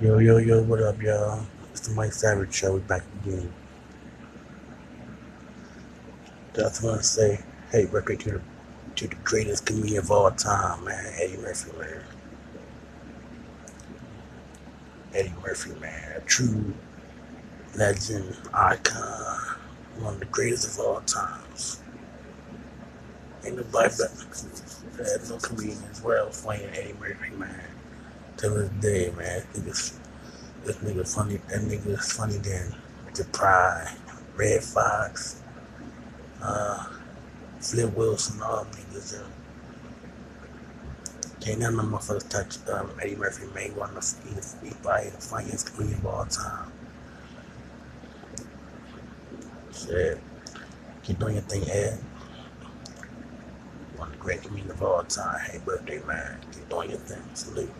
Yo, what up, y'all? It's the Mike Savage Show. We're back again. Just want to say, hey, Ripley, to the greatest comedian of all time, man. Eddie Murphy, man. Eddie Murphy, man. A true legend, icon. One of the greatest of all times. Ain't nobody that no comedian as well playing Eddie Murphy, man. To this day, man, this nigga funny. That nigga is funny than the Pryor, Red Fox, Flip Wilson, all them niggas. Can't none of my motherfuckers touch Eddie Murphy. Man, he's probably the funniest comedian of all time. Shit, keep doing your thing, Ed. One of the great comedians of all time. Happy birthday, man. Keep doing your thing. Salute.